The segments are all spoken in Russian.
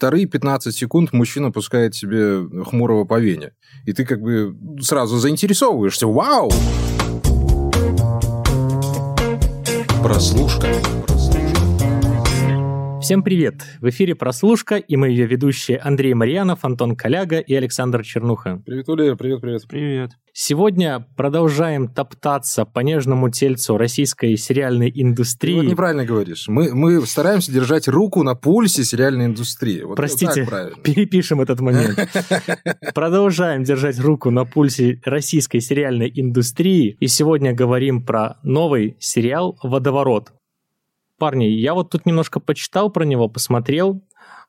вторые 15 секунд мужчина пускает себе хмурого по вене. И ты как бы сразу заинтересовываешься. Вау! Прослушка. Всем привет! В эфире «Прослушка» и мы ее ведущие Андрей Марьянов, Антон Коляга и Александр Чернуха. Привет, Оля, привет. Привет. Сегодня продолжаем топтаться по нежному тельцу российской сериальной индустрии. Ты вот неправильно говоришь. Мы стараемся держать руку на пульсе сериальной индустрии. Вот Простите, вот перепишем этот момент. Продолжаем держать руку на пульсе российской сериальной индустрии. И сегодня говорим про новый сериал «Водоворот». Парни, я вот тут немножко почитал про него, посмотрел.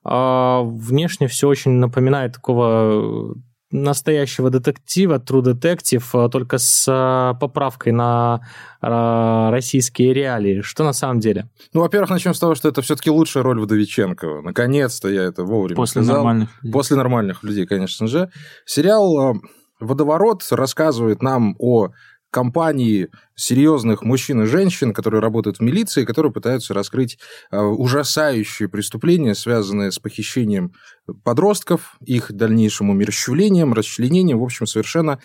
Внешне все очень напоминает такого настоящего детектива, True Detective, только с поправкой на российские реалии. Что на самом деле? Ну, во-первых, начнем с того, что это все-таки лучшая роль Вдовиченко. Наконец-то я это вовремя сказал. После нормальных людей, конечно же. Сериал «Водоворот» рассказывает нам о компании серьезных мужчин и женщин, которые работают в милиции, которые пытаются раскрыть ужасающие преступления, связанные с похищением подростков, их дальнейшим умерщвлением, расчленением, в общем, совершенно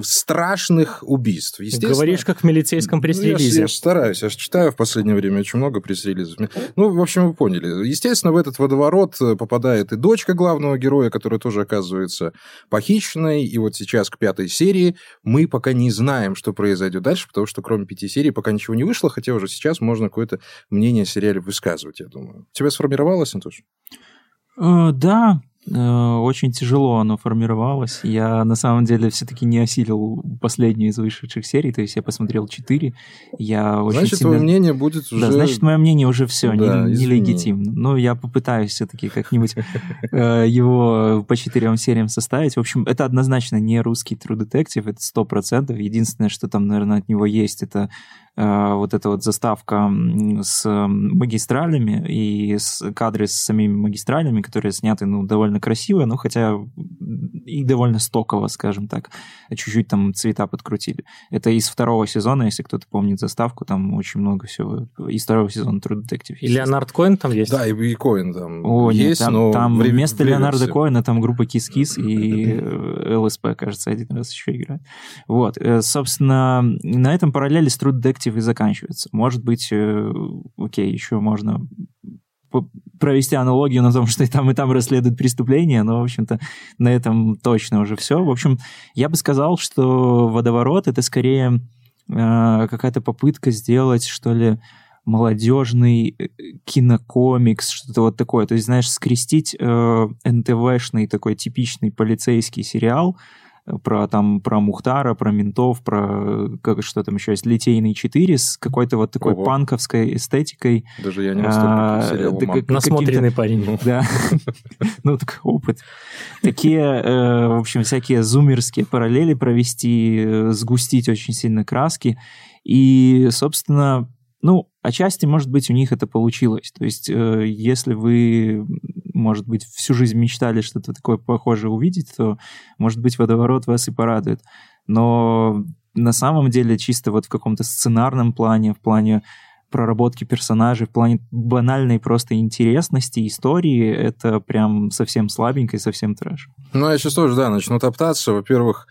страшных убийств. Говоришь, как в милицейском пресс-релизе. Я же стараюсь, я же читаю в последнее время очень много пресс-релизов. Ну, в общем, вы поняли. Естественно, в этот водоворот попадает и дочка главного героя, которая тоже оказывается похищенной, и вот сейчас к 5-й серии мы пока не знаем, что произойдет дальше, потому что кроме 5 серий пока ничего не вышло, хотя уже сейчас можно какое-то мнение о сериале высказывать, я думаю. У тебя сформировалось, Антош? Да, очень тяжело оно формировалось. Я, на самом деле, все-таки не осилил последнюю из вышедших серий, то есть я посмотрел 4. Значит, твое мнение будет уже... Да, значит, мое мнение уже все, да, нелегитимно. Но я попытаюсь все-таки как-нибудь его по 4 сериям составить. В общем, это однозначно не русский True Detective, это 100%. Единственное, что там, наверное, от него есть, это вот эта вот заставка с магистралями и кадры с самими магистралями, которые сняты, ну, довольно красиво, но хотя и довольно стоково, скажем так. Чуть-чуть там цвета подкрутили. Это из 2 сезона, если кто-то помнит заставку, там очень много всего. Из 2 сезона True Detective. И Леонард Коэн там есть? Да, и Коэн там есть, там, но... Там вместо Леонарда Коэна там группа Кис-Кис и ЛСП, кажется, один раз еще играет. Вот. Собственно, на этом параллели с True Detective и заканчивается. Может быть, окей, еще можно провести аналогию на том, что и там расследуют преступления, но, в общем-то, на этом точно уже все. В общем, я бы сказал, что «Водоворот» — это скорее какая-то попытка сделать, что ли, молодежный кинокомикс, что-то вот такое. То есть, знаешь, скрестить НТВшный такой типичный полицейский сериал про Мухтара, про ментов, про что там еще есть, Литейный 4 с какой-то вот такой панковской эстетикой. Даже я не настолько насмотренный парень. Да. Ну, так опыт. Такие, в общем, всякие зумерские параллели провести, сгустить очень сильно краски. И, собственно, ну, отчасти, может быть, у них это получилось. То есть, если вы, может быть, всю жизнь мечтали что-то такое похожее увидеть, то, может быть, «Водоворот» вас и порадует. Но на самом деле чисто вот в каком-то сценарном плане, в плане проработки персонажей, в плане банальной просто интересности истории, это прям совсем слабенько и совсем трэш. Ну, я сейчас тоже, да, начну топтаться. Во-первых,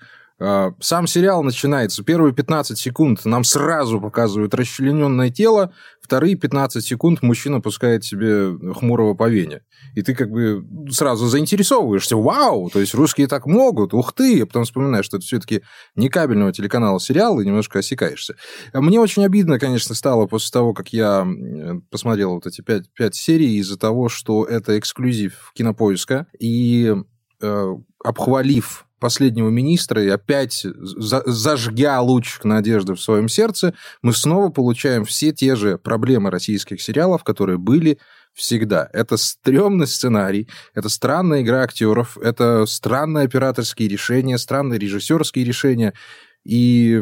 сам сериал начинается. Первые 15 секунд нам сразу показывают расчлененное тело, вторые 15 секунд мужчина пускает себе хмурого по вене. И ты как бы сразу заинтересовываешься. Вау! То есть русские так могут. Ух ты! А потом вспоминаешь, что это все-таки не кабельного телеканала сериал, и немножко осекаешься. Мне очень обидно, конечно, стало после того, как я посмотрел вот эти 5 серий из-за того, что это эксклюзив Кинопоиска. И обхвалив последнего министра и опять зажгя лучик надежды в своем сердце, мы снова получаем все те же проблемы российских сериалов, которые были всегда. Это стрёмный сценарий, это странная игра актеров, это странные операторские решения, странные режиссерские решения, и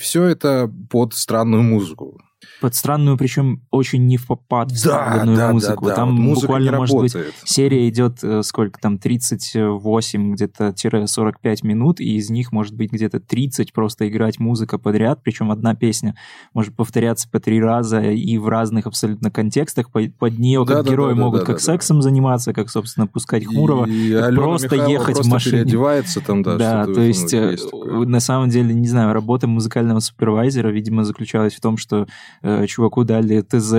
все это под странную музыку. под странную, причем очень не в попад вставленную музыку. Да, там вот буквально, может быть, серия идет, сколько там, 38 где-то-45 минут, и из них, может быть, где-то 30 просто играть музыка подряд, причем одна песня может повторяться по 3 раза и в разных абсолютно контекстах. Под нее как герои могут как сексом заниматься, как, собственно, пускать Хмурова, и просто Михайлова ехать просто в машине. Переодевается там, да, то есть, на самом деле, не знаю, работа музыкального супервайзера, видимо, заключалась в том, что чуваку дали ТЗ,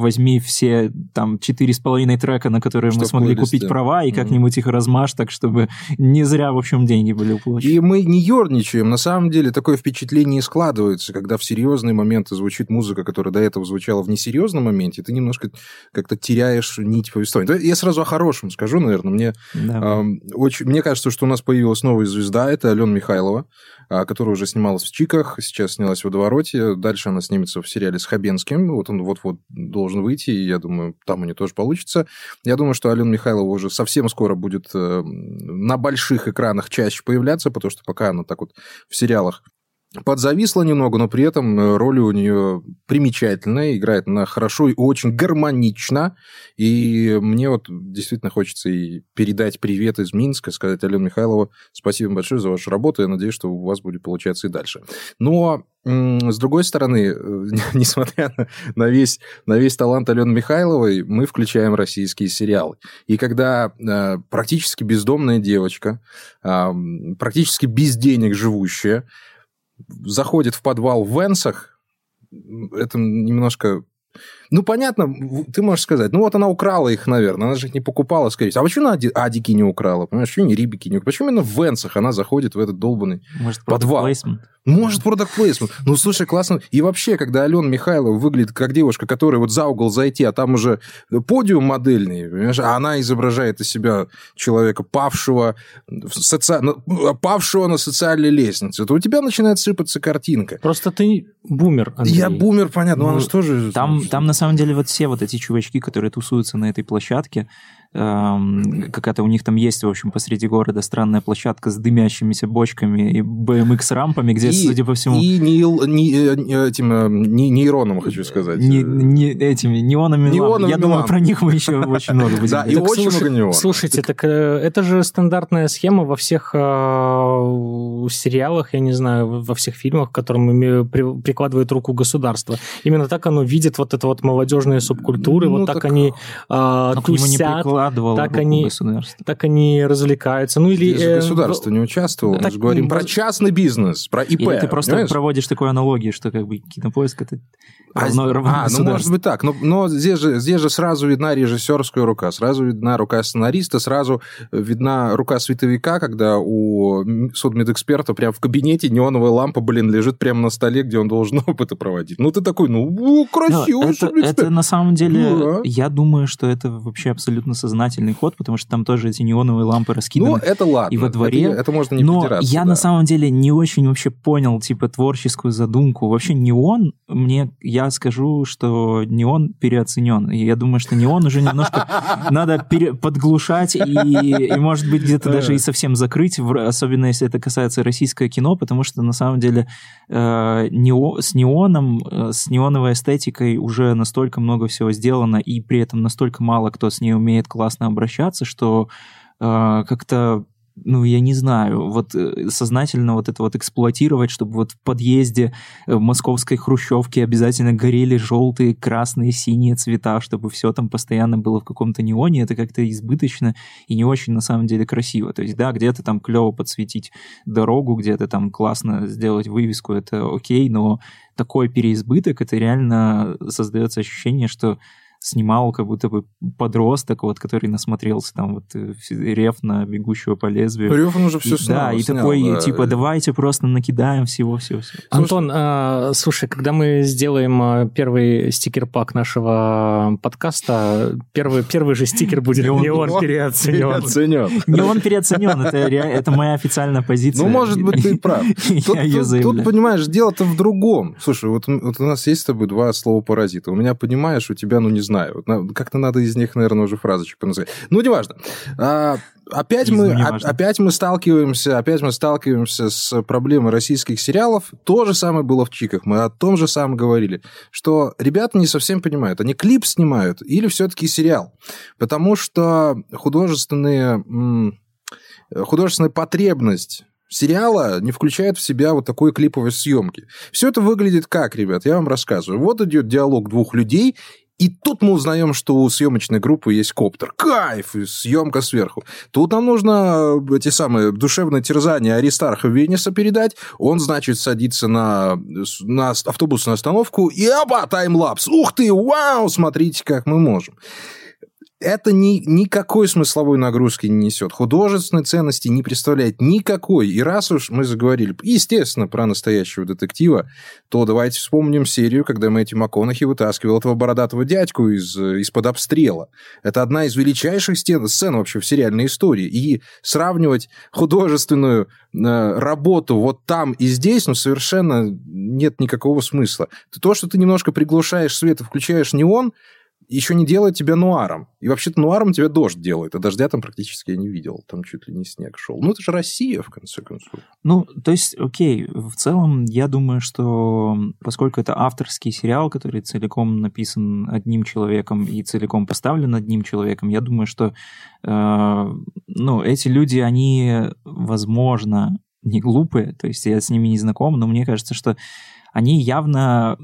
возьми все там 4,5 трека, на которые мы смогли купить права, и как-нибудь их размажь так, чтобы не зря, в общем, деньги были уплачены. И мы не ерничаем. На самом деле, такое впечатление складывается, когда в серьезные моменты звучит музыка, которая до этого звучала в несерьезном моменте, ты немножко как-то теряешь нить повествования. Я сразу о хорошем скажу, наверное. Мне кажется, что у нас появилась новая звезда, это Алена Михайлова, которая уже снималась в «Чиках», сейчас снялась в «Водовороте», дальше она снимется в сериале с Хабенским, вот он вот-вот должен выйти, и я думаю, там у нее тоже получится. Я думаю, что Алена Михайлова уже совсем скоро будет на больших экранах чаще появляться, потому что пока она так вот в сериалах подзависла немного, но при этом роль у нее примечательная, играет она хорошо и очень гармонично, и мне вот действительно хочется и передать привет из Минска, сказать Алене Михайлову спасибо большое за вашу работу, я надеюсь, что у вас будет получаться и дальше. Но, с другой стороны, несмотря на весь талант Алены Михайловой, мы включаем российские сериалы. И когда практически бездомная девочка, практически без денег живущая, заходит в подвал в Венсах, это немножко... Ну, понятно, ты можешь сказать, ну, вот она украла их, наверное, она же их не покупала, скорее всего. А почему она адики не украла, понимаешь, почему не рибики не украла? Почему именно в Венсах она заходит в этот долбанный подвал? Может, продакт-плейсмент. Ну, слушай, классно. И вообще, когда Алена Михайлова выглядит как девушка, которая вот за угол зайти, а там уже подиум модельный, понимаешь, а она изображает из себя человека, павшего на социальной лестнице, то у тебя начинает сыпаться картинка. Просто ты бумер, Андрей. Я бумер, понятно, но она же тоже... Там, на самом деле, вот все вот эти чувачки, которые тусуются на этой площадке, какая-то у них там есть, в общем, посреди города странная площадка с дымящимися бочками и BMX-рампами, где, судя по всему... И нейроном, хочу сказать. Этими неонами. Я думаю, про них мы еще очень много будем. Да, и очень много неонов. Слушайте, так это же стандартная схема во всех сериалах, я не знаю, во всех фильмах, к которым прикладывает руку государство. Именно так оно видит вот это вот молодежные субкультуры, вот так они тусят. Так они развлекаются. Ну, или государство не участвовало. Мы же говорим про частный бизнес, про ИП. Или ты просто проводишь такую аналогию, что как бы Кинопоиск это равно государство. Ну, может быть так. Но здесь же сразу видна режиссерская рука, сразу видна рука сценариста, сразу видна рука световика, когда у судмедэксперта прям в кабинете неоновая лампа, лежит прямо на столе, где он должен опыты проводить. Ну, ты такой, красиво. Это на самом деле, я думаю, что это вообще абсолютно сознательный ход, потому что там тоже эти неоновые лампы раскиданы. Ну, это ладно. И во дворе. Это можно не придираться. Но я на самом деле не очень вообще понял, творческую задумку. Вообще Неон, я скажу, что Неон переоценен. И я думаю, что Неон уже немножко надо подглушать и, может быть, где-то даже и совсем закрыть, особенно если это касается российского кино, потому что, на самом деле, с неоновой эстетикой уже настолько много всего сделано, и при этом настолько мало кто с ней умеет классно обращаться, что как-то, я не знаю, вот сознательно вот это вот эксплуатировать, чтобы вот в подъезде московской хрущевки обязательно горели желтые, красные, синие цвета, чтобы все там постоянно было в каком-то неоне, это как-то избыточно и не очень на самом деле красиво. То есть, да, где-то там клево подсветить дорогу, где-то там классно сделать вывеску, это окей, но такой переизбыток, это реально создается ощущение, что снимал как будто бы подросток, вот, который насмотрелся там вот рев на «Бегущего по лезвию». Рев он уже все снял. Да, и снял, такой, типа, давайте просто накидаем всего-всего-всего. Антон, слушай, когда мы сделаем первый стикер-пак нашего подкаста, первый же стикер будет «Неон переоценен». «Неон переоценен», это моя официальная позиция. Ну, может быть, ты и прав. Тут, понимаешь, дело-то в другом. Слушай, вот у нас есть с тобой 2 слова-паразита. У меня, понимаешь, у тебя, не знаю. Как-то надо из них, наверное, уже фразочек поназывать. Ну, неважно. Опять мы сталкиваемся с проблемой российских сериалов. То же самое было в «Чиках». Мы о том же самом говорили, что ребята не совсем понимают, они клип снимают или все-таки сериал. Потому что художественная потребность сериала не включает в себя вот такой клиповой съемки. Все это выглядит как, ребят, я вам рассказываю. Вот идет диалог двух людей, и тут мы узнаем, что у съемочной группы есть коптер. Кайф! И съемка сверху. Тут нам нужно эти самые душевные терзания Аристарха Венеса передать. Он, значит, садится на автобусную остановку и оба, таймлапс. Ух ты, вау! Смотрите, как мы можем. Это никакой смысловой нагрузки не несет. Художественной ценности не представляет никакой. И раз уж мы заговорили, естественно, про настоящего детектива, то давайте вспомним серию, когда Мэттью Макконахи вытаскивал этого бородатого дядьку из-под обстрела. Это одна из величайших сцен вообще в сериальной истории. И сравнивать художественную работу вот там и здесь, ну, совершенно нет никакого смысла. То, что ты немножко приглушаешь свет и включаешь неон, еще не делает тебя нуаром. И вообще-то нуаром тебя дождь делает. А дождя там практически я не видел. Там чуть ли не снег шел. Ну, это же Россия, в конце концов. Ну, то есть, окей, в целом, я думаю, что поскольку это авторский сериал, который целиком написан одним человеком и целиком поставлен одним человеком, я думаю, что эти люди, они, возможно, не глупые. То есть, я с ними не знаком, но мне кажется, что они явно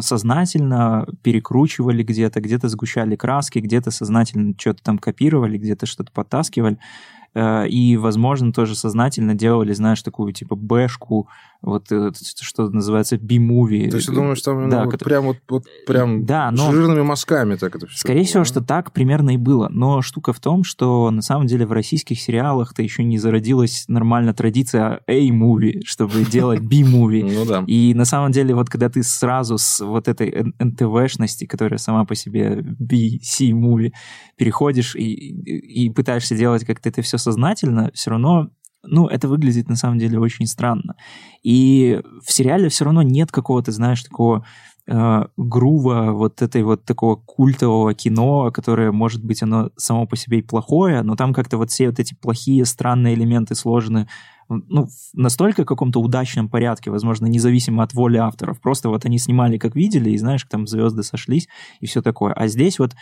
сознательно перекручивали где-то сгущали краски, где-то сознательно что-то там копировали, где-то что-то подтаскивали. И, возможно, тоже сознательно делали, знаешь, такую, типа, бэшку, вот что называется, би-муви. То есть, ты думаешь, там да, прям жирными мазками так это все? Скорее всего, что так примерно и было. Но штука в том, что, на самом деле, в российских сериалах-то еще не зародилась нормально традиция A-муви, чтобы делать би-муви. Ну да. И, на самом деле, вот когда ты сразу с вот этой НТВшности, которая сама по себе B-C-муви, переходишь и пытаешься делать как-то это все сознательно, все равно, ну, это выглядит на самом деле очень странно. И в сериале все равно нет какого-то, знаешь, такого грува такого культового кино, которое, может быть, оно само по себе и плохое, но там как-то вот все вот эти плохие, странные элементы сложены, ну, настолько в каком-то удачном порядке, возможно, независимо от воли авторов. Просто вот они снимали, как видели, и, знаешь, там звезды сошлись, и все такое. А здесь вот...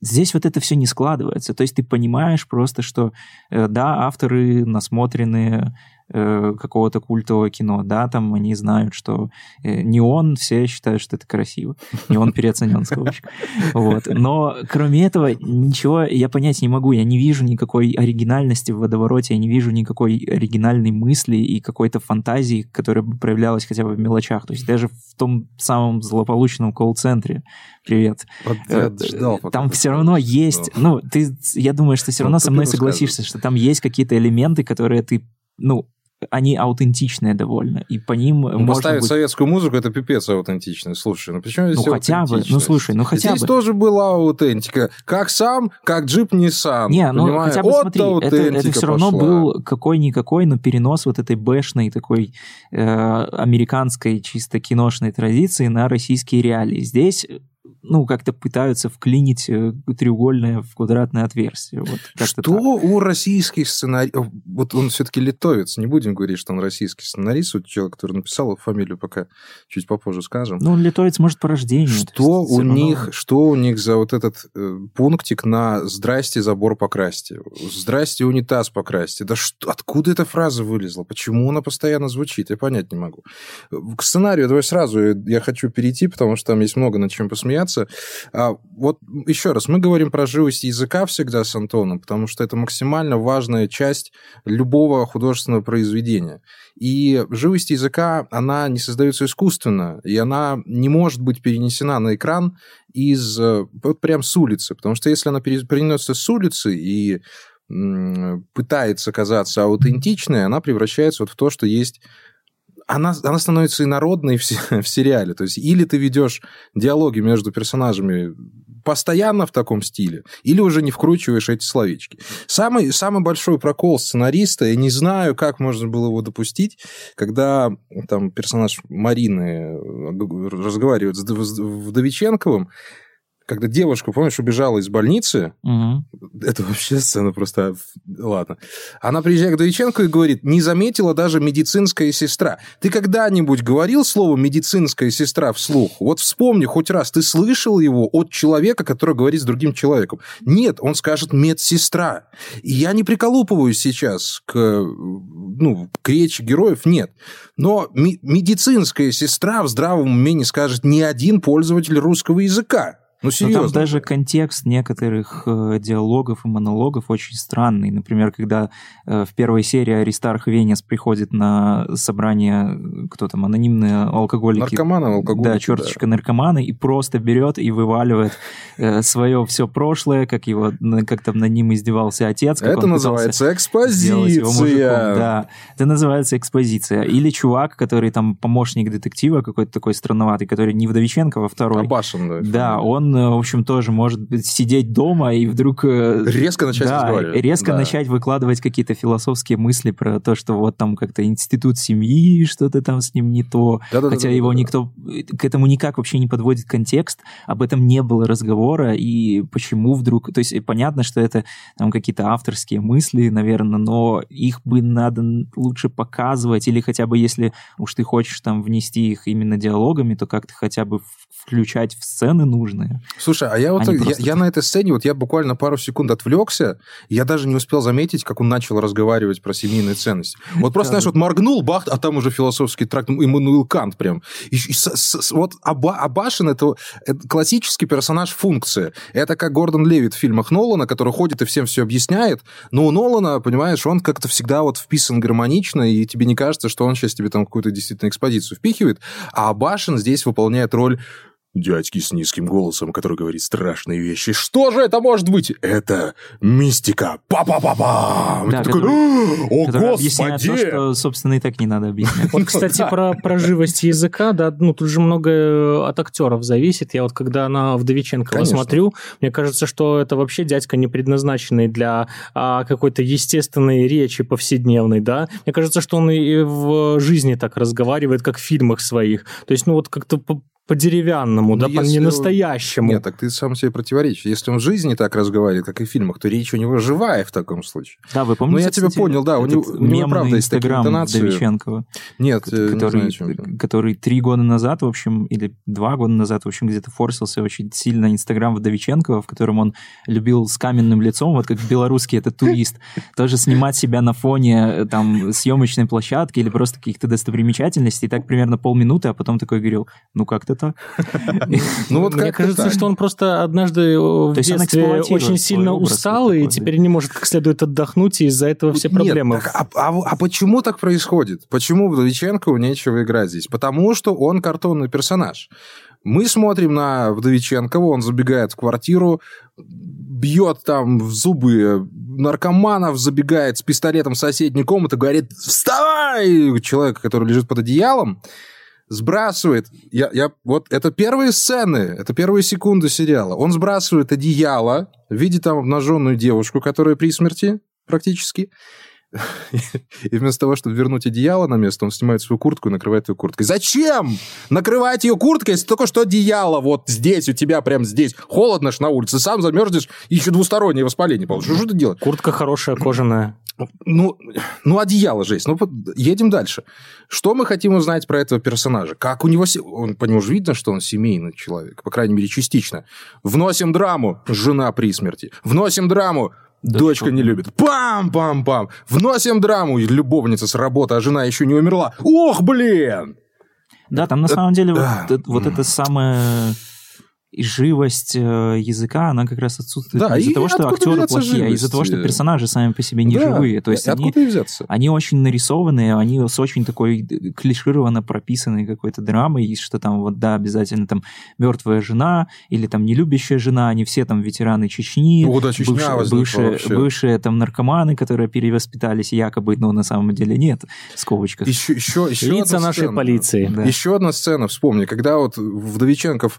Здесь вот это все не складывается. То есть ты понимаешь просто, что да, авторы насмотрены какого-то культового кино, да, там они знают, что неон, все считают, что это красиво. Неон переоценен, скобочка. Вот. Но кроме этого ничего я понять не могу. Я не вижу никакой оригинальности в «Водовороте», я не вижу никакой оригинальной мысли и какой-то фантазии, которая бы проявлялась хотя бы в мелочах. То есть даже в том самом злополучном колл-центре, привет, там все равно есть... Ну, ты, я думаю, что все равно со мной согласишься, что там есть какие-то элементы, которые ты... Ну, они аутентичные довольно, и по ним можно поставить быть... советскую музыку, это пипец аутентичный. Слушай, ну почему здесь аутентичность? Хотя бы. Здесь тоже была аутентика. Как сам, как джип Nissan. Не, ну хотя бы смотри, это все равно был какой-никакой, но перенос вот этой бэшной такой американской чисто киношной традиции на российские реалии. Здесь... ну, как-то пытаются вклинить треугольное в квадратное отверстие. Вот, что так. У российских сценаристов... Вот он все-таки литовец, не будем говорить, что он российский сценарист, вот человек, который написал его фамилию, пока чуть попозже скажем. Ну, он литовец, может, по рождению. Что у них за вот этот пунктик на «здрасте, забор покрасьте», «здрасте, унитаз покрасьте». Да что, откуда эта фраза вылезла? Почему она постоянно звучит? Я понять не могу. К сценарию давай сразу я хочу перейти, потому что там есть много над чем посмеяться. Вот еще раз, мы говорим про живость языка всегда с Антоном, потому что это максимально важная часть любого художественного произведения. И живость языка, она не создается искусственно, и она не может быть перенесена на экран вот прям с улицы, потому что если она переносится с улицы и пытается казаться аутентичной, она превращается вот в то, что есть... Она становится инородной в сериале. То есть или ты ведешь диалоги между персонажами постоянно в таком стиле, или уже не вкручиваешь эти словечки. Самый большой прокол сценариста, я не знаю, как можно было его допустить, когда там персонаж Марины разговаривает с Вдовиченковым, когда девушка, помнишь, убежала из больницы, это вообще сцена просто... Ладно. Она приезжает к Вдовиченко и говорит, не заметила даже медицинская сестра. Ты когда-нибудь говорил слово «медицинская сестра» вслух? Вот вспомни хоть раз, ты слышал его от человека, который говорит с другим человеком? Нет, он скажет «медсестра». И я не приколупываюсь сейчас к речи героев, нет. Но медицинская сестра в здравом уме не скажет ни один пользователь русского языка. Ну, серьезно. Но там даже контекст некоторых диалогов и монологов очень странный. Например, когда в первой серии Аристарх Венес приходит на собрание, кто там, анонимные алкоголики. Наркоманы. Да, черточка наркоманы, и просто берет и вываливает свое все прошлое, как там над ним издевался отец. Это называется экспозиция. Да, это называется экспозиция. Или чувак, который там помощник детектива какой-то такой странноватый, который не Вдовиченко во второй. Абашин, да. Да, он, в общем, тоже может сидеть дома и вдруг... Резко начать разговаривать. Начать выкладывать какие-то философские мысли про то, что вот там как-то институт семьи, что-то там с ним не то. Хотя никто... К этому никак вообще не подводит контекст. Об этом не было разговора. И почему вдруг... То есть понятно, что это там какие-то авторские мысли, наверное, но их бы надо лучше показывать. Или хотя бы, если уж ты хочешь там внести их именно диалогами, то как-то хотя бы включать в сцены нужные. Слушай, а я вот я на этой сцене, вот я буквально пару секунд отвлекся, я даже не успел заметить, как он начал разговаривать про семейные ценности. Вот просто, знаешь, вот моргнул, бах, а там уже философский тракт, Иммануил Кант прям. Вот Абашин — это классический персонаж функции. Это как Гордон Левитт в фильмах Нолана, который ходит и всем все объясняет, но у Нолана, понимаешь, он как-то всегда вот вписан гармонично, и тебе не кажется, что он сейчас тебе там какую-то действительно экспозицию впихивает, а Абашин здесь выполняет роль дядьки с низким голосом, который говорит страшные вещи. Что же это может быть? Это мистика. Па-па-па-па! Да, который объясняет то, что, собственно, и так не надо объяснять. Вот, кстати, про живость языка, да, ну, тут же многое от актеров зависит. Я вот, когда на Вдовиченкова смотрю, мне кажется, что это вообще дядька, не предназначенный для какой-то естественной речи повседневной, да. Мне кажется, что он и в жизни так разговаривает, как в фильмах своих. То есть, ну, вот как-то... по-деревянному, да, по ненастоящему. Нет, так ты сам себе противоречишь. Если он в жизни так разговаривает, как и в фильмах, то речь у него живая в таком случае. Да, вы помните? Ну, я тебя понял, да, у него правда есть такие интонации. Вдовиченкова. Нет, который 3 года назад, в общем, или 2 года назад, в общем, где-то форсился очень сильно Инстаграм Вдовиченкова, в котором он любил с каменным лицом, вот как белорусский этот турист, тоже снимать себя на фоне там съемочной площадки или просто каких-то достопримечательностей, и так примерно полминуты, а потом такой говорил, ну как-то так. Мне кажется, что он просто однажды в детстве очень сильно устал и теперь не может как следует отдохнуть, и из-за этого все проблемы. А почему так происходит? Почему Вдовиченкову нечего играть здесь? Потому что он картонный персонаж. Мы смотрим на Вдовиченкова, он забегает в квартиру, бьет там в зубы наркоманов, забегает с пистолетом в соседнюю комнату, говорит «Вставай!» человека, который лежит под одеялом, сбрасывает, вот это первые сцены, это первые секунды сериала, он сбрасывает одеяло, видит там обнаженную девушку, которая при смерти практически, и вместо того, чтобы вернуть одеяло на место, он снимает свою куртку и накрывает ее курткой. Зачем накрывать ее курткой, если только что одеяло вот здесь у тебя, прям здесь? Холодно ж на улице, сам замерзнешь, еще двустороннее воспаление получишь. Что ты делаешь? Куртка хорошая, кожаная. Ну, одеяло жесть. Ну, едем дальше. Что мы хотим узнать про этого персонажа? Как у него... По нему же видно, что он семейный человек, по крайней мере, частично. Вносим драму. Жена при смерти. Вносим драму. Дочка не любит. Пам-пам-пам. Вносим драму. Любовница с работы, а жена еще не умерла. Ох, блин! Да, там на самом деле вот это самое... И живость языка, она как раз отсутствует, да, из-за того, что актеры плохие, а из-за того, что персонажи сами по себе не живые. То есть они очень нарисованные, они с очень такой клишированно прописанной какой-то драмой, и что там вот, да, обязательно там мертвая жена или там нелюбящая жена, они все там ветераны Чечни, бывшие там наркоманы, которые перевоспитались якобы, но на самом деле нет, в скобочках. Еще лица нашей полиции. Да. Еще одна сцена, вспомни, когда вот Вдовиченков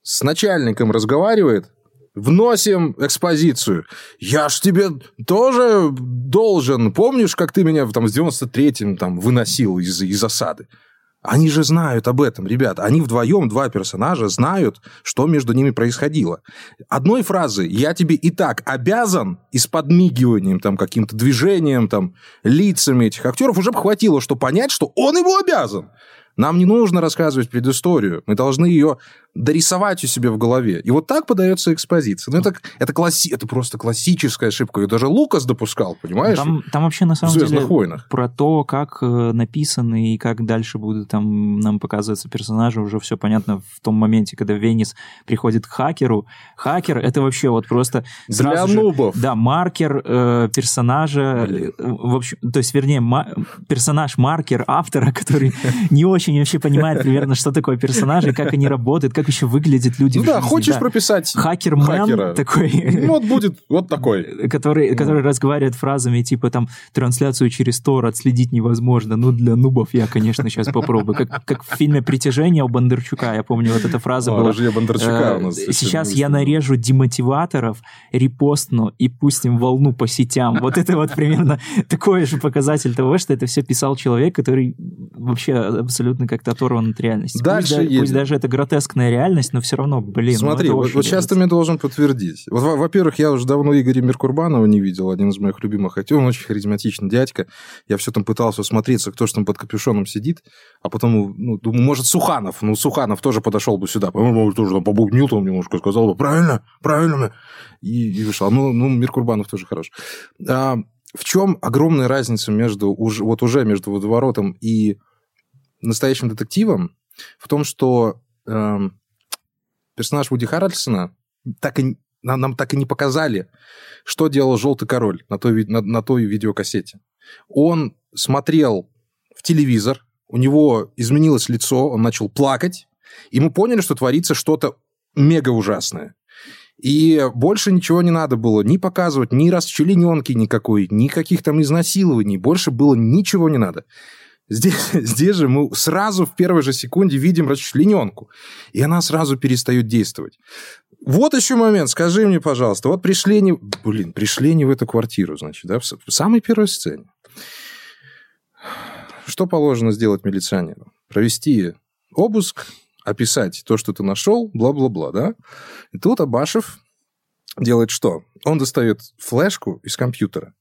с начальником разговаривает, вносим экспозицию. Я ж тебе тоже должен. Помнишь, как ты меня там с 93-м там выносил из осады? Они же знают об этом, ребят. Они вдвоем, два персонажа, знают, что между ними происходило. Одной фразы «я тебе и так обязан» и с подмигиванием, там, каким-то движением, там, лицами этих актеров уже бы хватило, чтобы понять, что он его обязан. Нам не нужно рассказывать предысторию. Мы должны ее дорисовать у себя в голове. И вот так подается экспозиция. Ну, это просто классическая ошибка. Ее даже Лукас допускал, понимаешь? Там вообще, на самом деле, войнах. Про то, как написаны и как дальше будут там нам показываться персонажи, уже все понятно в том моменте, когда Венес приходит к хакеру. Хакер — это вообще вот просто... Для нубов. Да, маркер персонажа... В общем, то есть, вернее, персонаж-маркер автора, который не очень вообще понимает примерно, что такое персонажи, как они работают, как еще выглядят люди в жизни. Да, хочешь прописать хакера такой... Ну, вот будет вот такой. Который разговаривает фразами типа там «трансляцию через Тор отследить невозможно». Ну, для нубов я, конечно, сейчас попробую. Как в фильме «Притяжение» у Бондарчука, я помню, вот эта фраза была. Рожье Бондарчука у нас. Сейчас я нарежу демотиваторов, репостну и пустим волну по сетям. Вот это вот примерно такой же показатель того, что это все писал человек, который вообще абсолютно как-то оторван от реальности. Пусть даже это гротескная реальность, но все равно, блин. Смотри, вот сейчас ты мне должен подтвердить. Вот, во-первых, я уже давно Игоря Миркурбанова не видел, один из моих любимых актеров, он очень харизматичный дядька. Я все там пытался смотреться, кто же там под капюшоном сидит, а потом, ну, думаю, может, Суханов. Ну, Суханов тоже подошел бы сюда, по-моему, тоже там побубнил, там немножко сказал бы, правильно. И вышел. Ну, Миркурбанов тоже хорош. В чем огромная разница между между «Водоворотом» и настоящим детективом в том, что персонаж Вуди Харрельсона нам так и не показали, что делал «Желтый король» на той видеокассете. Он смотрел в телевизор, у него изменилось лицо, он начал плакать, и мы поняли, что творится что-то мега ужасное. И больше ничего не надо было ни показывать, ни расчлененки никакой, никаких там изнасилований, больше было ничего не надо. Здесь же мы сразу в первой же секунде видим расчлененку, и она сразу перестает действовать. Вот еще момент, скажи мне, пожалуйста, вот пришли они в эту квартиру, значит, да, в самой первой сцене. Что положено сделать милиционеру? Провести обыск, описать то, что ты нашел, бла-бла-бла, да? И тут Абашев делает что? Он достает флешку из компьютера.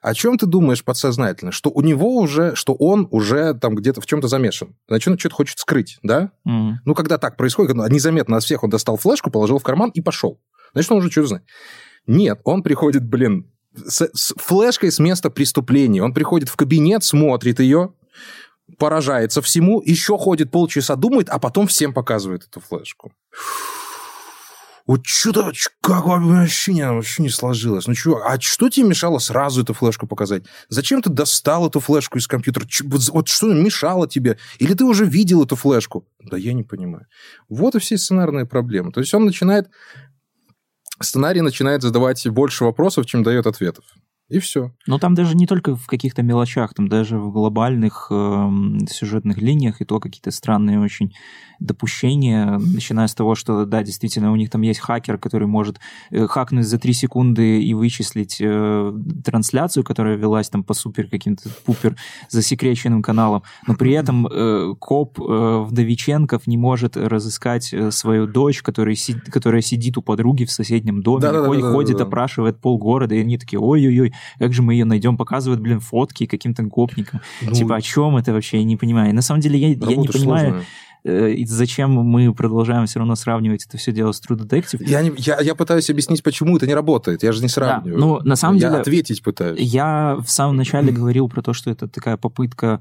О чем ты думаешь подсознательно? Что он уже там где-то в чем-то замешан. Значит, он что-то хочет скрыть, да? Mm-hmm. Ну, когда так происходит, незаметно от всех он достал флешку, положил в карман и пошел. Значит, он уже что-то знает. Нет, он приходит, с флешкой с места преступления. Он приходит в кабинет, смотрит ее, поражается всему, еще ходит полчаса, думает, а потом всем показывает эту флешку. Вот что-то, как вообще не сложилось. Ну, чувак, а что тебе мешало сразу эту флешку показать? Зачем ты достал эту флешку из компьютера? Вот что мешало тебе? Или ты уже видел эту флешку? Да я не понимаю. Вот и все сценарные проблемы. То есть сценарий начинает задавать больше вопросов, чем дает ответов. И все. Но там даже не только в каких-то мелочах, там даже в глобальных сюжетных линиях и то какие-то странные очень допущения, начиная с того, что, да, действительно, у них там есть хакер, который может хакнуть за 3 секунды и вычислить трансляцию, которая велась там по супер каким-то пупер засекреченным каналам, но при этом коп Вдовиченков не может разыскать свою дочь, которая сидит у подруги в соседнем доме, ходит, опрашивает полгорода, и они такие, ой-ой-ой, как же мы ее найдем, показывают, фотки каким-то гопникам. Ну, типа, о чем это вообще, я не понимаю. На самом деле, я не понимаю, зачем мы продолжаем все равно сравнивать это все дело с True Detective. Я пытаюсь объяснить, почему это не работает. Я же не сравниваю. Да, на самом деле, ответить пытаюсь. Я в самом начале говорил про то, что это такая попытка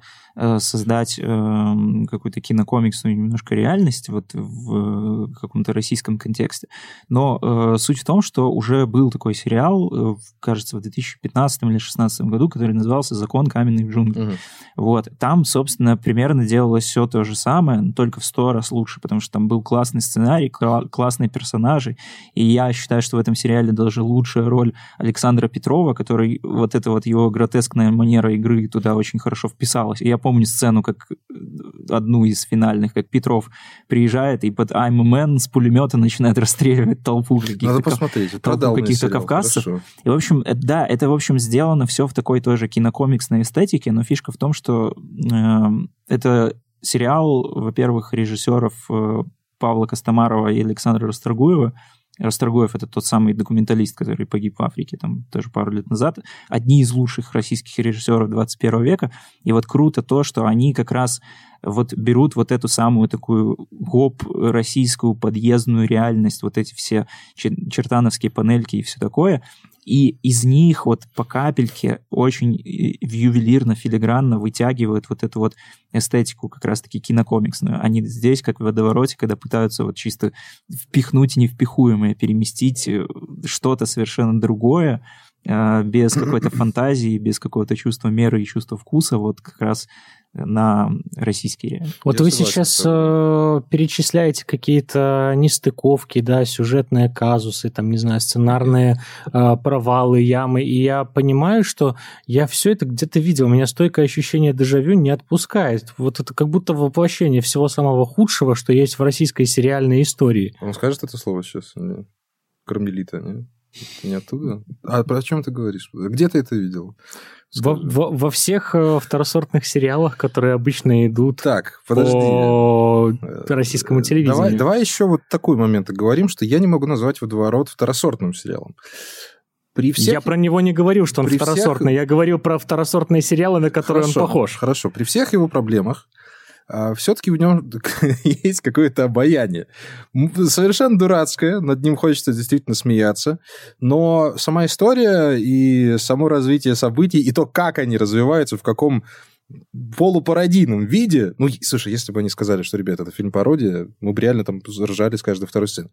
создать какую-то кинокомиксную немножко реальность вот в каком-то российском контексте. Но суть в том, что уже был такой сериал, кажется, в 2015 или 2016 году, который назывался «Закон каменных джунглей». Угу. Вот. Там, собственно, примерно делалось все то же самое, только в 100 раз лучше, потому что там был классный сценарий, классные персонажи. И я считаю, что в этом сериале даже лучшая роль Александра Петрова, который вот эта вот его гротескная манера игры туда очень хорошо вписалась. И я помню сцену, как одну из финальных, как Петров приезжает и под I'm a Man с пулемета начинает расстреливать толпу каких-то кавказцев. Хорошо. И, в общем, да, это, в общем, сделано все в такой тоже кинокомиксной эстетике, но фишка в том, что это сериал, во-первых, режиссеров Павла Костомарова и Александра Расторгуева. Расторгуев — это тот самый документалист, который погиб в Африке там тоже пару лет назад. Одни из лучших российских режиссеров 21 века. И вот круто то, что они как раз вот берут вот эту самую такую гоп-российскую подъездную реальность, вот эти все чертановские панельки и все такое. И из них вот по капельке очень ювелирно, филигранно вытягивают вот эту вот эстетику как раз-таки кинокомиксную. Они здесь, как в «Водовороте», когда пытаются вот чисто впихнуть невпихуемое, переместить что-то совершенно другое, без какой-то фантазии, без какого-то чувства меры и чувства вкуса, вот как раз на российские реалии. Вот вы сейчас перечисляете какие-то нестыковки, да, сюжетные казусы, там, не знаю, сценарные провалы, ямы, и я понимаю, что я все это где-то видел, у меня стойкое ощущение дежавю не отпускает. Вот это как будто воплощение всего самого худшего, что есть в российской сериальной истории. Он скажет это слово сейчас? Кармелита, нет? Не оттуда? А про чем ты говоришь? Где ты это видел? Во всех второсортных сериалах, которые обычно идут так, по российскому телевидению. Давай еще вот такой момент говорим, что я не могу назвать «Водоворот» второсортным сериалом. Я про него не говорил, что он второсортный. Я говорил про второсортные сериалы, на которые он похож. Хорошо. При всех его проблемах все-таки в нем есть какое-то обаяние. Совершенно дурацкое, над ним хочется действительно смеяться, но сама история и само развитие событий, и то, как они развиваются, в каком полупародийном виде... Ну, слушай, если бы они сказали, что, ребята, это фильм-пародия, мы бы реально там ржали с каждой второй сцены.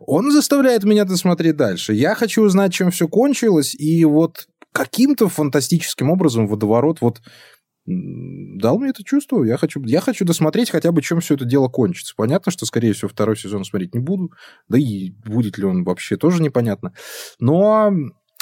Он заставляет меня досмотреть дальше. Я хочу узнать, чем все кончилось, и вот каким-то фантастическим образом «Водоворот» вот дал мне это чувство. Я хочу досмотреть хотя бы, чем все это дело кончится. Понятно, что, скорее всего, второй сезон смотреть не буду. Да и будет ли он вообще, тоже непонятно. Но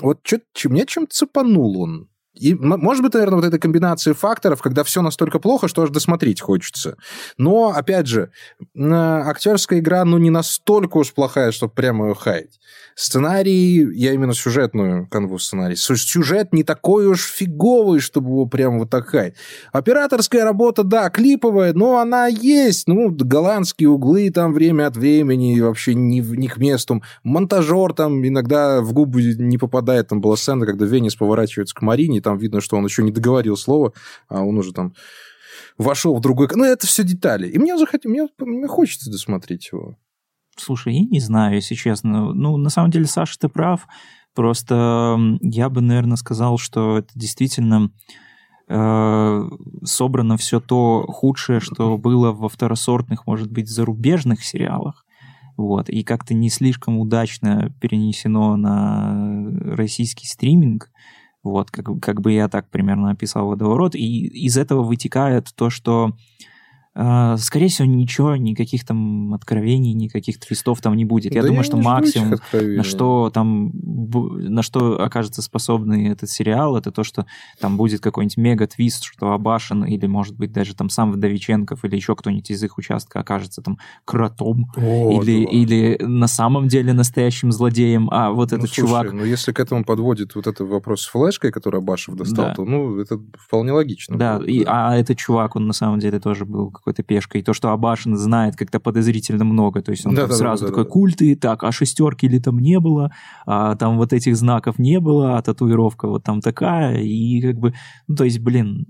вот мне чем-то цепанул он. И, может быть, наверное, вот эта комбинация факторов, когда все настолько плохо, что аж досмотреть хочется. Но, опять же, актерская игра, ну, не настолько уж плохая, чтобы прямо ее хаять. Сценарий, я именно сюжетную канву сценарий, сюжет не такой уж фиговый, чтобы его прямо вот так хаять. Операторская работа, да, клиповая, но она есть. Ну, голландские углы там время от времени, вообще не к месту. Монтажер там иногда в губы не попадает. Там была сцена, когда Венес поворачивается к Марине, там видно, что он еще не договорил слово, а он уже там вошел в другой... Ну, это все детали. И мне хочется досмотреть его. Слушай, я не знаю, если честно. Ну, на самом деле, Саша, ты прав. Просто я бы, наверное, сказал, что это действительно собрано все то худшее, что было во второсортных, может быть, зарубежных сериалах. Вот. И как-то не слишком удачно перенесено на российский стриминг. Вот, как бы я так примерно описал «Водоворот». И из этого вытекает то, что, скорее всего, ничего, никаких там откровений, никаких твистов там не будет. Я думаю, что максимум, на что окажется способный этот сериал, это то, что там будет какой-нибудь мега-твист, что Абашин или, может быть, даже там сам Вдовиченко или еще кто-нибудь из их участка окажется там кротом или на самом деле настоящим злодеем, а вот этот чувак... Ну, если к этому подводит вот этот вопрос с флешкой, который Абашев достал, да, то, ну, это вполне логично. Да, а этот чувак, он на самом деле тоже был какой-то пешкой. И то, что Абашин знает как-то подозрительно много. То есть он культы, так, а шестерки ли там не было, а там вот этих знаков не было, а татуировка вот там такая. И как бы, ну, то есть, блин,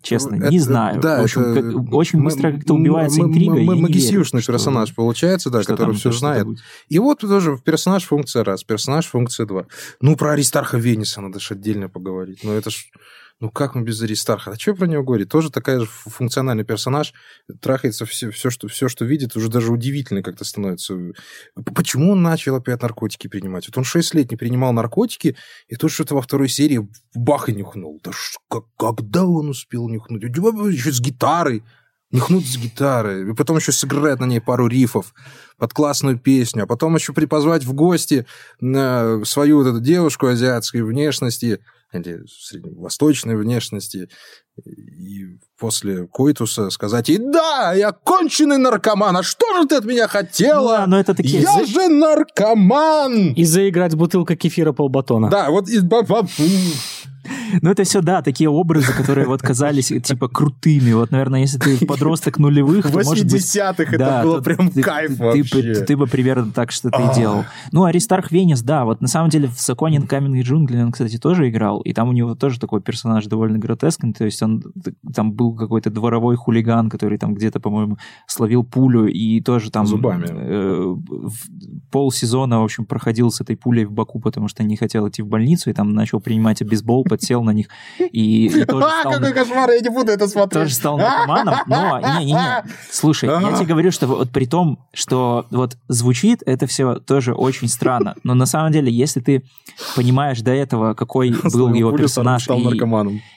честно, не знаю. Да, в общем, очень быстро как-то убивается интрига. Магисюшный персонаж получается, да, который все знает. И вот тоже персонаж функция 1, персонаж функция 2. Ну, про Аристарха Венеса надо же отдельно поговорить. Но это ж... Ну, как мы без Аристарха? А что про него говорить? Тоже такая же функциональный персонаж, трахается все, что видит, уже даже удивительно как-то становится. Почему он начал опять наркотики принимать? Вот он 6 лет не принимал наркотики, и тут что-то во второй серии бах и нюхнул. Да когда он успел нюхнуть? Еще с гитарой. Нюхнуть с гитары, и потом еще сыграть на ней пару рифов под классную песню, а потом еще припозвать в гости свою вот эту девушку азиатской внешности, или средневосточной внешности, и после коитуса сказать ей: «Да, я конченый наркоман, а что же ты от меня хотела? Ну, это такие... Я же наркоман!» И заиграть бутылка кефира полбатона. Да, вот... Ну, это все, да, такие образы, которые вот казались, типа, крутыми. Вот, наверное, если ты подросток нулевых, то, может быть... 80-х это было прям кайф вообще. Ты бы примерно так что-то и делал. Ну, Аристарх Венес, да, вот на самом деле в «Законе каменных джунглей» он, кстати, тоже играл, и там у него тоже такой персонаж довольно гротескный, то есть он там был какой-то дворовой хулиган, который там где-то, по-моему, словил пулю и тоже там... Зубами. Полсезона, в общем, проходил с этой пулей в боку, потому что не хотел идти в больницу, и там начал принимать обезбол, подсел на них. Какой кошмар, я не буду это смотреть. Тоже стал наркоманом, но... Не-не-не. Слушай, я тебе говорю, что вот при том, что вот звучит, это все тоже очень странно. Но на самом деле, если ты понимаешь до этого, какой был его персонаж,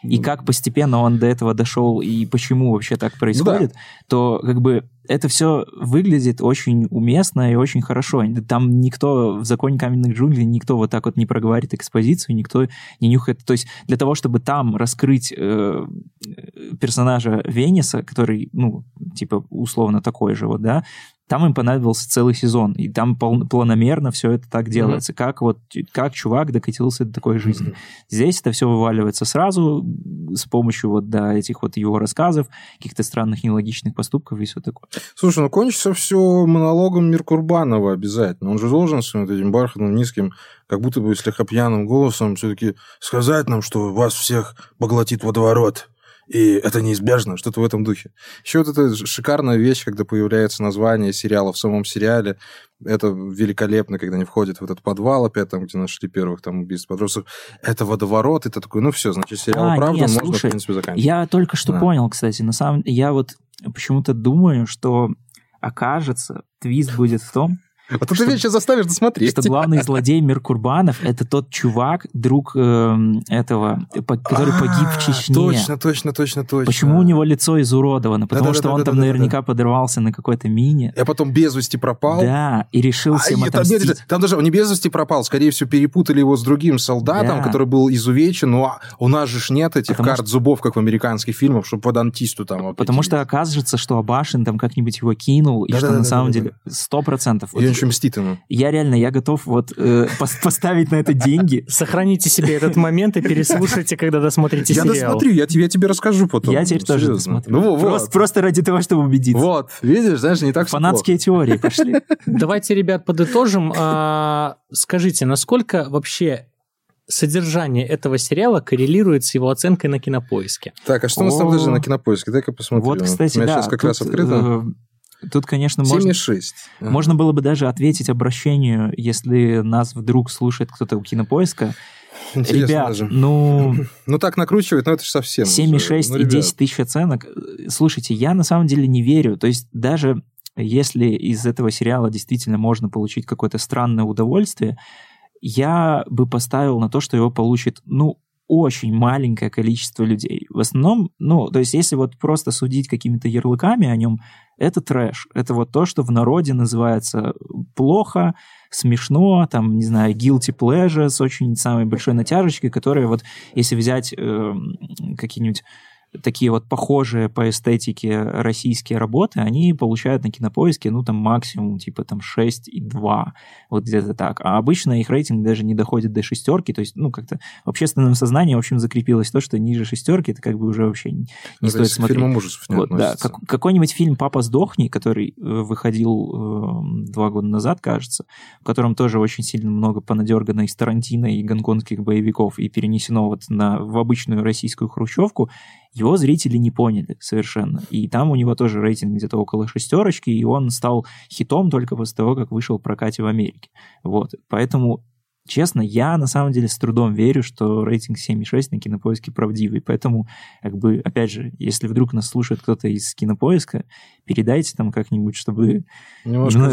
и как постепенно он до этого дошел, и почему вообще так происходит, то как бы... Это все выглядит очень уместно и очень хорошо. Там никто в «Законе каменных джунглей», никто вот так вот не проговорит экспозицию, никто не нюхает. То есть для того, чтобы там раскрыть персонажа Венеса, который, ну, типа, условно такой же, вот, да, там им понадобился целый сезон, и там планомерно все это так делается. Mm-hmm. Как вот, как чувак докатился до такой жизни. Mm-hmm. Здесь это все вываливается сразу с помощью вот, да, этих вот его рассказов, каких-то странных нелогичных поступков и все такое. Слушай, ну кончится все монологом Миркурбанова обязательно. Он же должен своим вот этим бархатным, низким, как будто бы слегка пьяным голосом все-таки сказать нам, что вас всех поглотит водоворот. И это неизбежно, что-то в этом духе. Еще вот эта шикарная вещь, когда появляется название сериала в самом сериале. Это великолепно, когда они входят в этот подвал опять, там, где нашли первых там убийств подростков. Это водоворот, и ты такой, ну все, значит, сериал «Правда» можно, в принципе, заканчивать. Я только что понял, кстати, на самом деле, я вот почему-то думаю, что окажется, твист будет в том... Вот ты меня сейчас заставишь досмотреть. Что главный злодей Миркурбанов — это тот чувак, друг этого, который погиб в Чечне. Точно. Почему у него лицо изуродовано? Потому что он там наверняка подорвался на какой-то мине. Я потом без вести пропал. Да, и решил всем отомстить. Там даже он не без вести пропал, скорее всего, перепутали его с другим солдатом, который был изувечен, но у нас же ж нет этих карт зубов, как в американских фильмах, чтобы под антисту там... Потому что окажется, что Абашин там как-нибудь его кинул, и что на самом деле 100%... мстит ему. Я реально, я готов вот поставить на это деньги. Сохраните себе этот момент и переслушайте, когда досмотрите сериал. Я досмотрю, я тебе расскажу потом. Я теперь тоже досмотрю. Ну, просто ради того, чтобы убедиться. Вот, видишь, знаешь, не так сложно. Фанатские теории пошли. Давайте, ребят, подытожим. Скажите, насколько вообще содержание этого сериала коррелирует с его оценкой на Кинопоиске? Так, а что мы с тобой на Кинопоиске? Дай-ка посмотрим. Вот, кстати, да. У меня сейчас как раз открыто. Тут, конечно, можно было бы даже ответить обращению, если нас вдруг слушает кто-то у Кинопоиска. Интересно, ребят, даже. Ну так накручивает, но это же совсем... 7,6 и 10 тысяч оценок. Слушайте, я на самом деле не верю. То есть даже если из этого сериала действительно можно получить какое-то странное удовольствие, я бы поставил на то, что его получит, очень маленькое количество людей. В основном, то есть если вот просто судить какими-то ярлыками о нем, это трэш. Это вот то, что в народе называется плохо, смешно, там, не знаю, guilty pleasure с очень самой большой натяжечкой, которые вот, если взять какие-нибудь такие вот похожие по эстетике российские работы, они получают на Кинопоиске, там максимум, типа, там 6,2, вот где-то так. А обычно их рейтинг даже не доходит до 7, то есть, как-то в общественном сознании, в общем, закрепилось то, что ниже 7, это как бы уже вообще не стоит смотреть. К фильмам ужасов не относится. Да, какой-нибудь фильм «Папа, сдохни», который выходил 2 года назад, кажется, в котором тоже очень сильно много понадергано из Тарантино и гонконгских боевиков и перенесено вот в обычную российскую хрущевку, его зрители не поняли совершенно. И там у него тоже рейтинг где-то около 6, и он стал хитом только после того, как вышел в прокате в Америке. Вот. Поэтому, честно, я на самом деле с трудом верю, что рейтинг 7,6 на Кинопоиске правдивый. Поэтому, как бы, опять же, если вдруг нас слушает кто-то из Кинопоиска, передайте там как-нибудь, чтобы... Немножко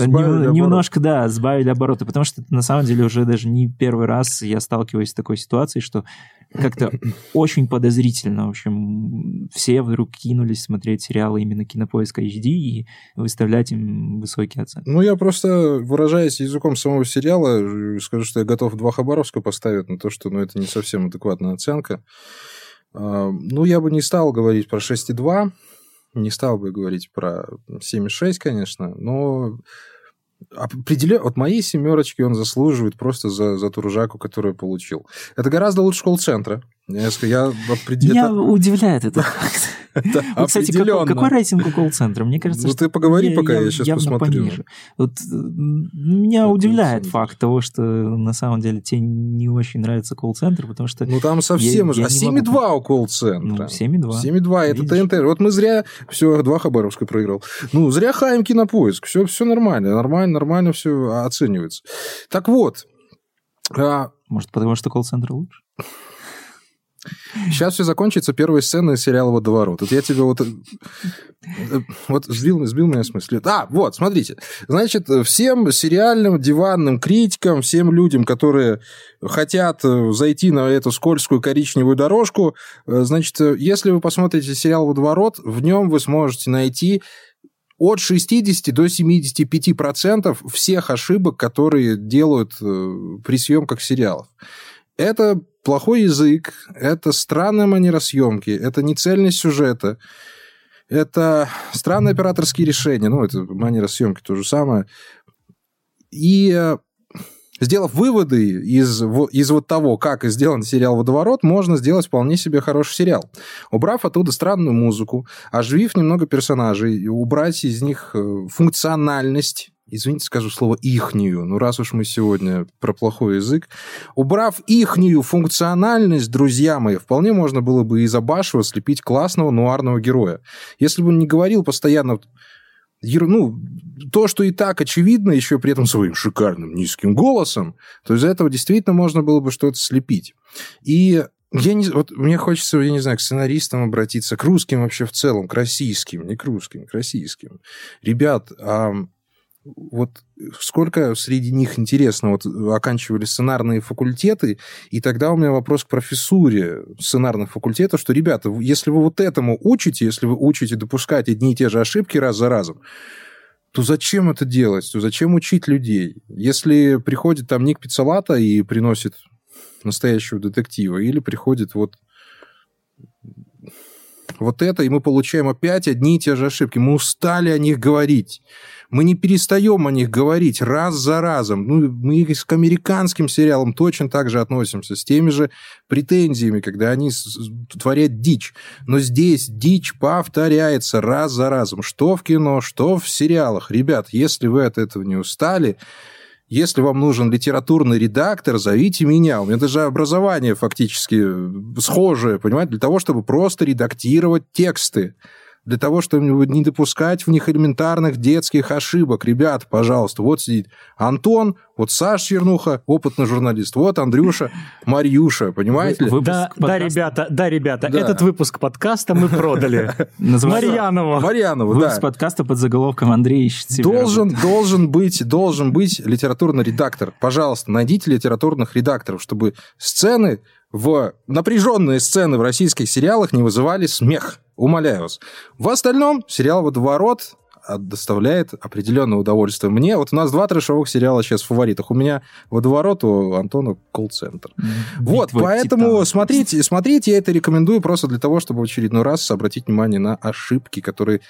сбавили обороты. Потому что, на самом деле, уже даже не первый раз я сталкиваюсь с такой ситуацией, что как-то очень подозрительно, в общем, все вдруг кинулись смотреть сериалы именно Кинопоиска HD и выставлять им высокие оценки. Я просто, выражаясь языком самого сериала, скажу, что я готов 2 Хабаровска поставить на то, что это не совсем адекватная оценка. Я бы не стал говорить про 6,2, не стал бы говорить про 7,6, конечно, но... Вот моей 7 он заслуживает просто за ту ржаку, которую получил. Это гораздо лучше «Колл-центра», Меня удивляет этот факт. Кстати, какой рейтинг у колл-центра? Мне кажется, что... Ну, ты поговори пока, я сейчас посмотрю. Меня удивляет факт того, что на самом деле тебе не очень нравится колл-центр, потому что... Ну, там совсем уже... А 7,2 у колл-центра. 7,2. Это ТНТ. Вот мы зря... Все, 2 Хабаровска проиграл. Ну, зря хаем Кинопоиск. Все нормально. Нормально все оценивается. Так вот. Может, потому что колл-центр лучше? Сейчас все закончится первой сценой сериала «Водоворот». Вот я тебя вот сбил меня с мысли. Вот, смотрите. Значит, всем сериальным, диванным критикам, всем людям, которые хотят зайти на эту скользкую коричневую дорожку, значит, если вы посмотрите сериал «Водоворот», в нем вы сможете найти от 60 до 75% всех ошибок, которые делают при съемках сериалов. Это плохой язык, это странная манера съемки, это нецельность сюжета, это странные операторские решения, это манера съемки то же самое. И сделав выводы из вот того, как сделан сериал «Водоворот», можно сделать вполне себе хороший сериал. Убрав оттуда странную музыку, оживив немного персонажей, убрать из них функциональность, извините, скажу слово «ихнюю», раз уж мы сегодня про плохой язык. Убрав ихнюю функциональность, друзья мои, вполне можно было бы из Абашева слепить классного нуарного героя. Если бы он не говорил постоянно... то, что и так очевидно, еще при этом своим шикарным низким голосом, то из этого действительно можно было бы что-то слепить. И мне хочется, к сценаристам обратиться, к русским вообще в целом, к российским, не к русским, к российским. Ребят, сколько среди них, интересно, оканчивали сценарные факультеты, и тогда у меня вопрос к профессуре сценарных факультетов, что, ребята, если вы этому учите, если вы учите допускать одни и те же ошибки раз за разом, то зачем это делать? То зачем учить людей? Если приходит там Ник Пиццолатто и приносит настоящего детектива, или приходит это, и мы получаем опять одни и те же ошибки. Мы устали о них говорить. Мы не перестаем о них говорить раз за разом. Мы их к американским сериалам точно так же относимся, с теми же претензиями, когда они творят дичь. Но здесь дичь повторяется раз за разом. Что в кино, что в сериалах. Ребят, если вы от этого не устали... Если вам нужен литературный редактор, зовите меня. У меня даже образование фактически схожее, понимаете, для того, чтобы просто редактировать тексты, для того, чтобы не допускать в них элементарных детских ошибок. Ребят, пожалуйста, вот сидит Антон, Саша Чернуха, опытный журналист, Андрюша, Марьюша, понимаете? Да, ребята, этот выпуск подкаста мы продали. Марьянову, да. Выпуск подкаста под заголовком «Андрей ищет себя». Должен быть литературный редактор. Пожалуйста, найдите литературных редакторов, чтобы напряженные сцены в российских сериалах не вызывали смех. Умоляю вас. В остальном сериал «Водоворот» доставляет определенное удовольствие мне. У нас 2 трэшовых сериала сейчас в фаворитах. У меня «Водоворот», у Антона «Колл-центр». Поэтому смотрите, я это рекомендую просто для того, чтобы в очередной раз обратить внимание на ошибки, которые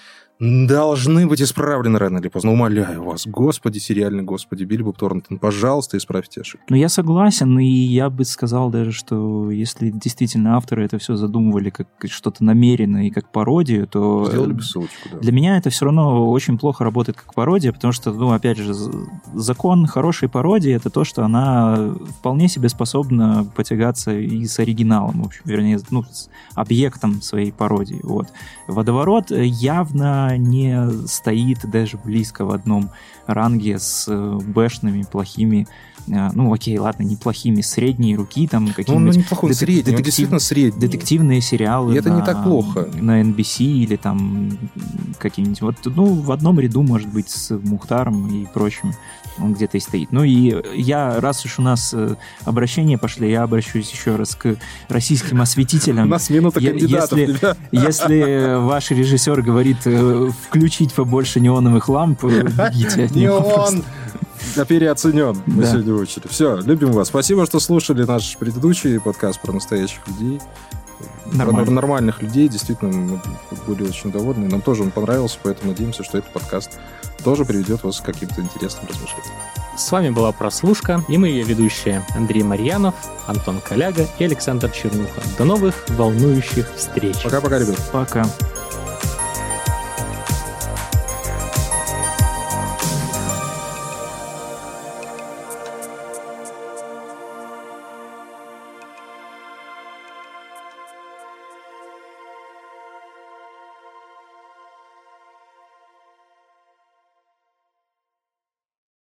должны быть исправлены рано или поздно. Умоляю вас, господи, сериальный господи, Билли Боб Торнтон, пожалуйста, исправьте ошибки. Я согласен, и я бы сказал даже, что если действительно авторы это все задумывали как что-то намеренно и как пародию, то сделали бы ссылочку, да. Для меня это все равно очень плохо работает как пародия, потому что, опять же, закон хорошей пародии — это то, что она вполне себе способна потягаться и с оригиналом, в общем, вернее, с объектом своей пародии. «Водоворот» явно не стоит даже близко в одном ранге с бэшными, плохими, неплохими, средней руки, какие-нибудь... неплохой, средний, это действительно средний. Детективные сериалы это не так плохо. На NBC или какие-нибудь... в одном ряду, может быть, с Мухтаром и прочим он где-то и стоит. Раз уж у нас обращения пошли, я обращусь еще раз к российским осветителям. У нас минута кандидатов. Если ваш режиссер говорит включить побольше неоновых ламп, бегите от него просто. Переоценен. Мы сегодня учили. Все, любим вас. Спасибо, что слушали наш предыдущий подкаст про настоящих людей. Про нормальных людей. Действительно, мы были очень довольны. Нам тоже он понравился, поэтому надеемся, что этот подкаст тоже приведет вас к каким-то интересным размышлениям. С вами была «Прослушка», и мы ее ведущие Андрей Марьянов, Антон Коляга и Александр Чернуха. До новых волнующих встреч. Пока-пока, ребят. Пока.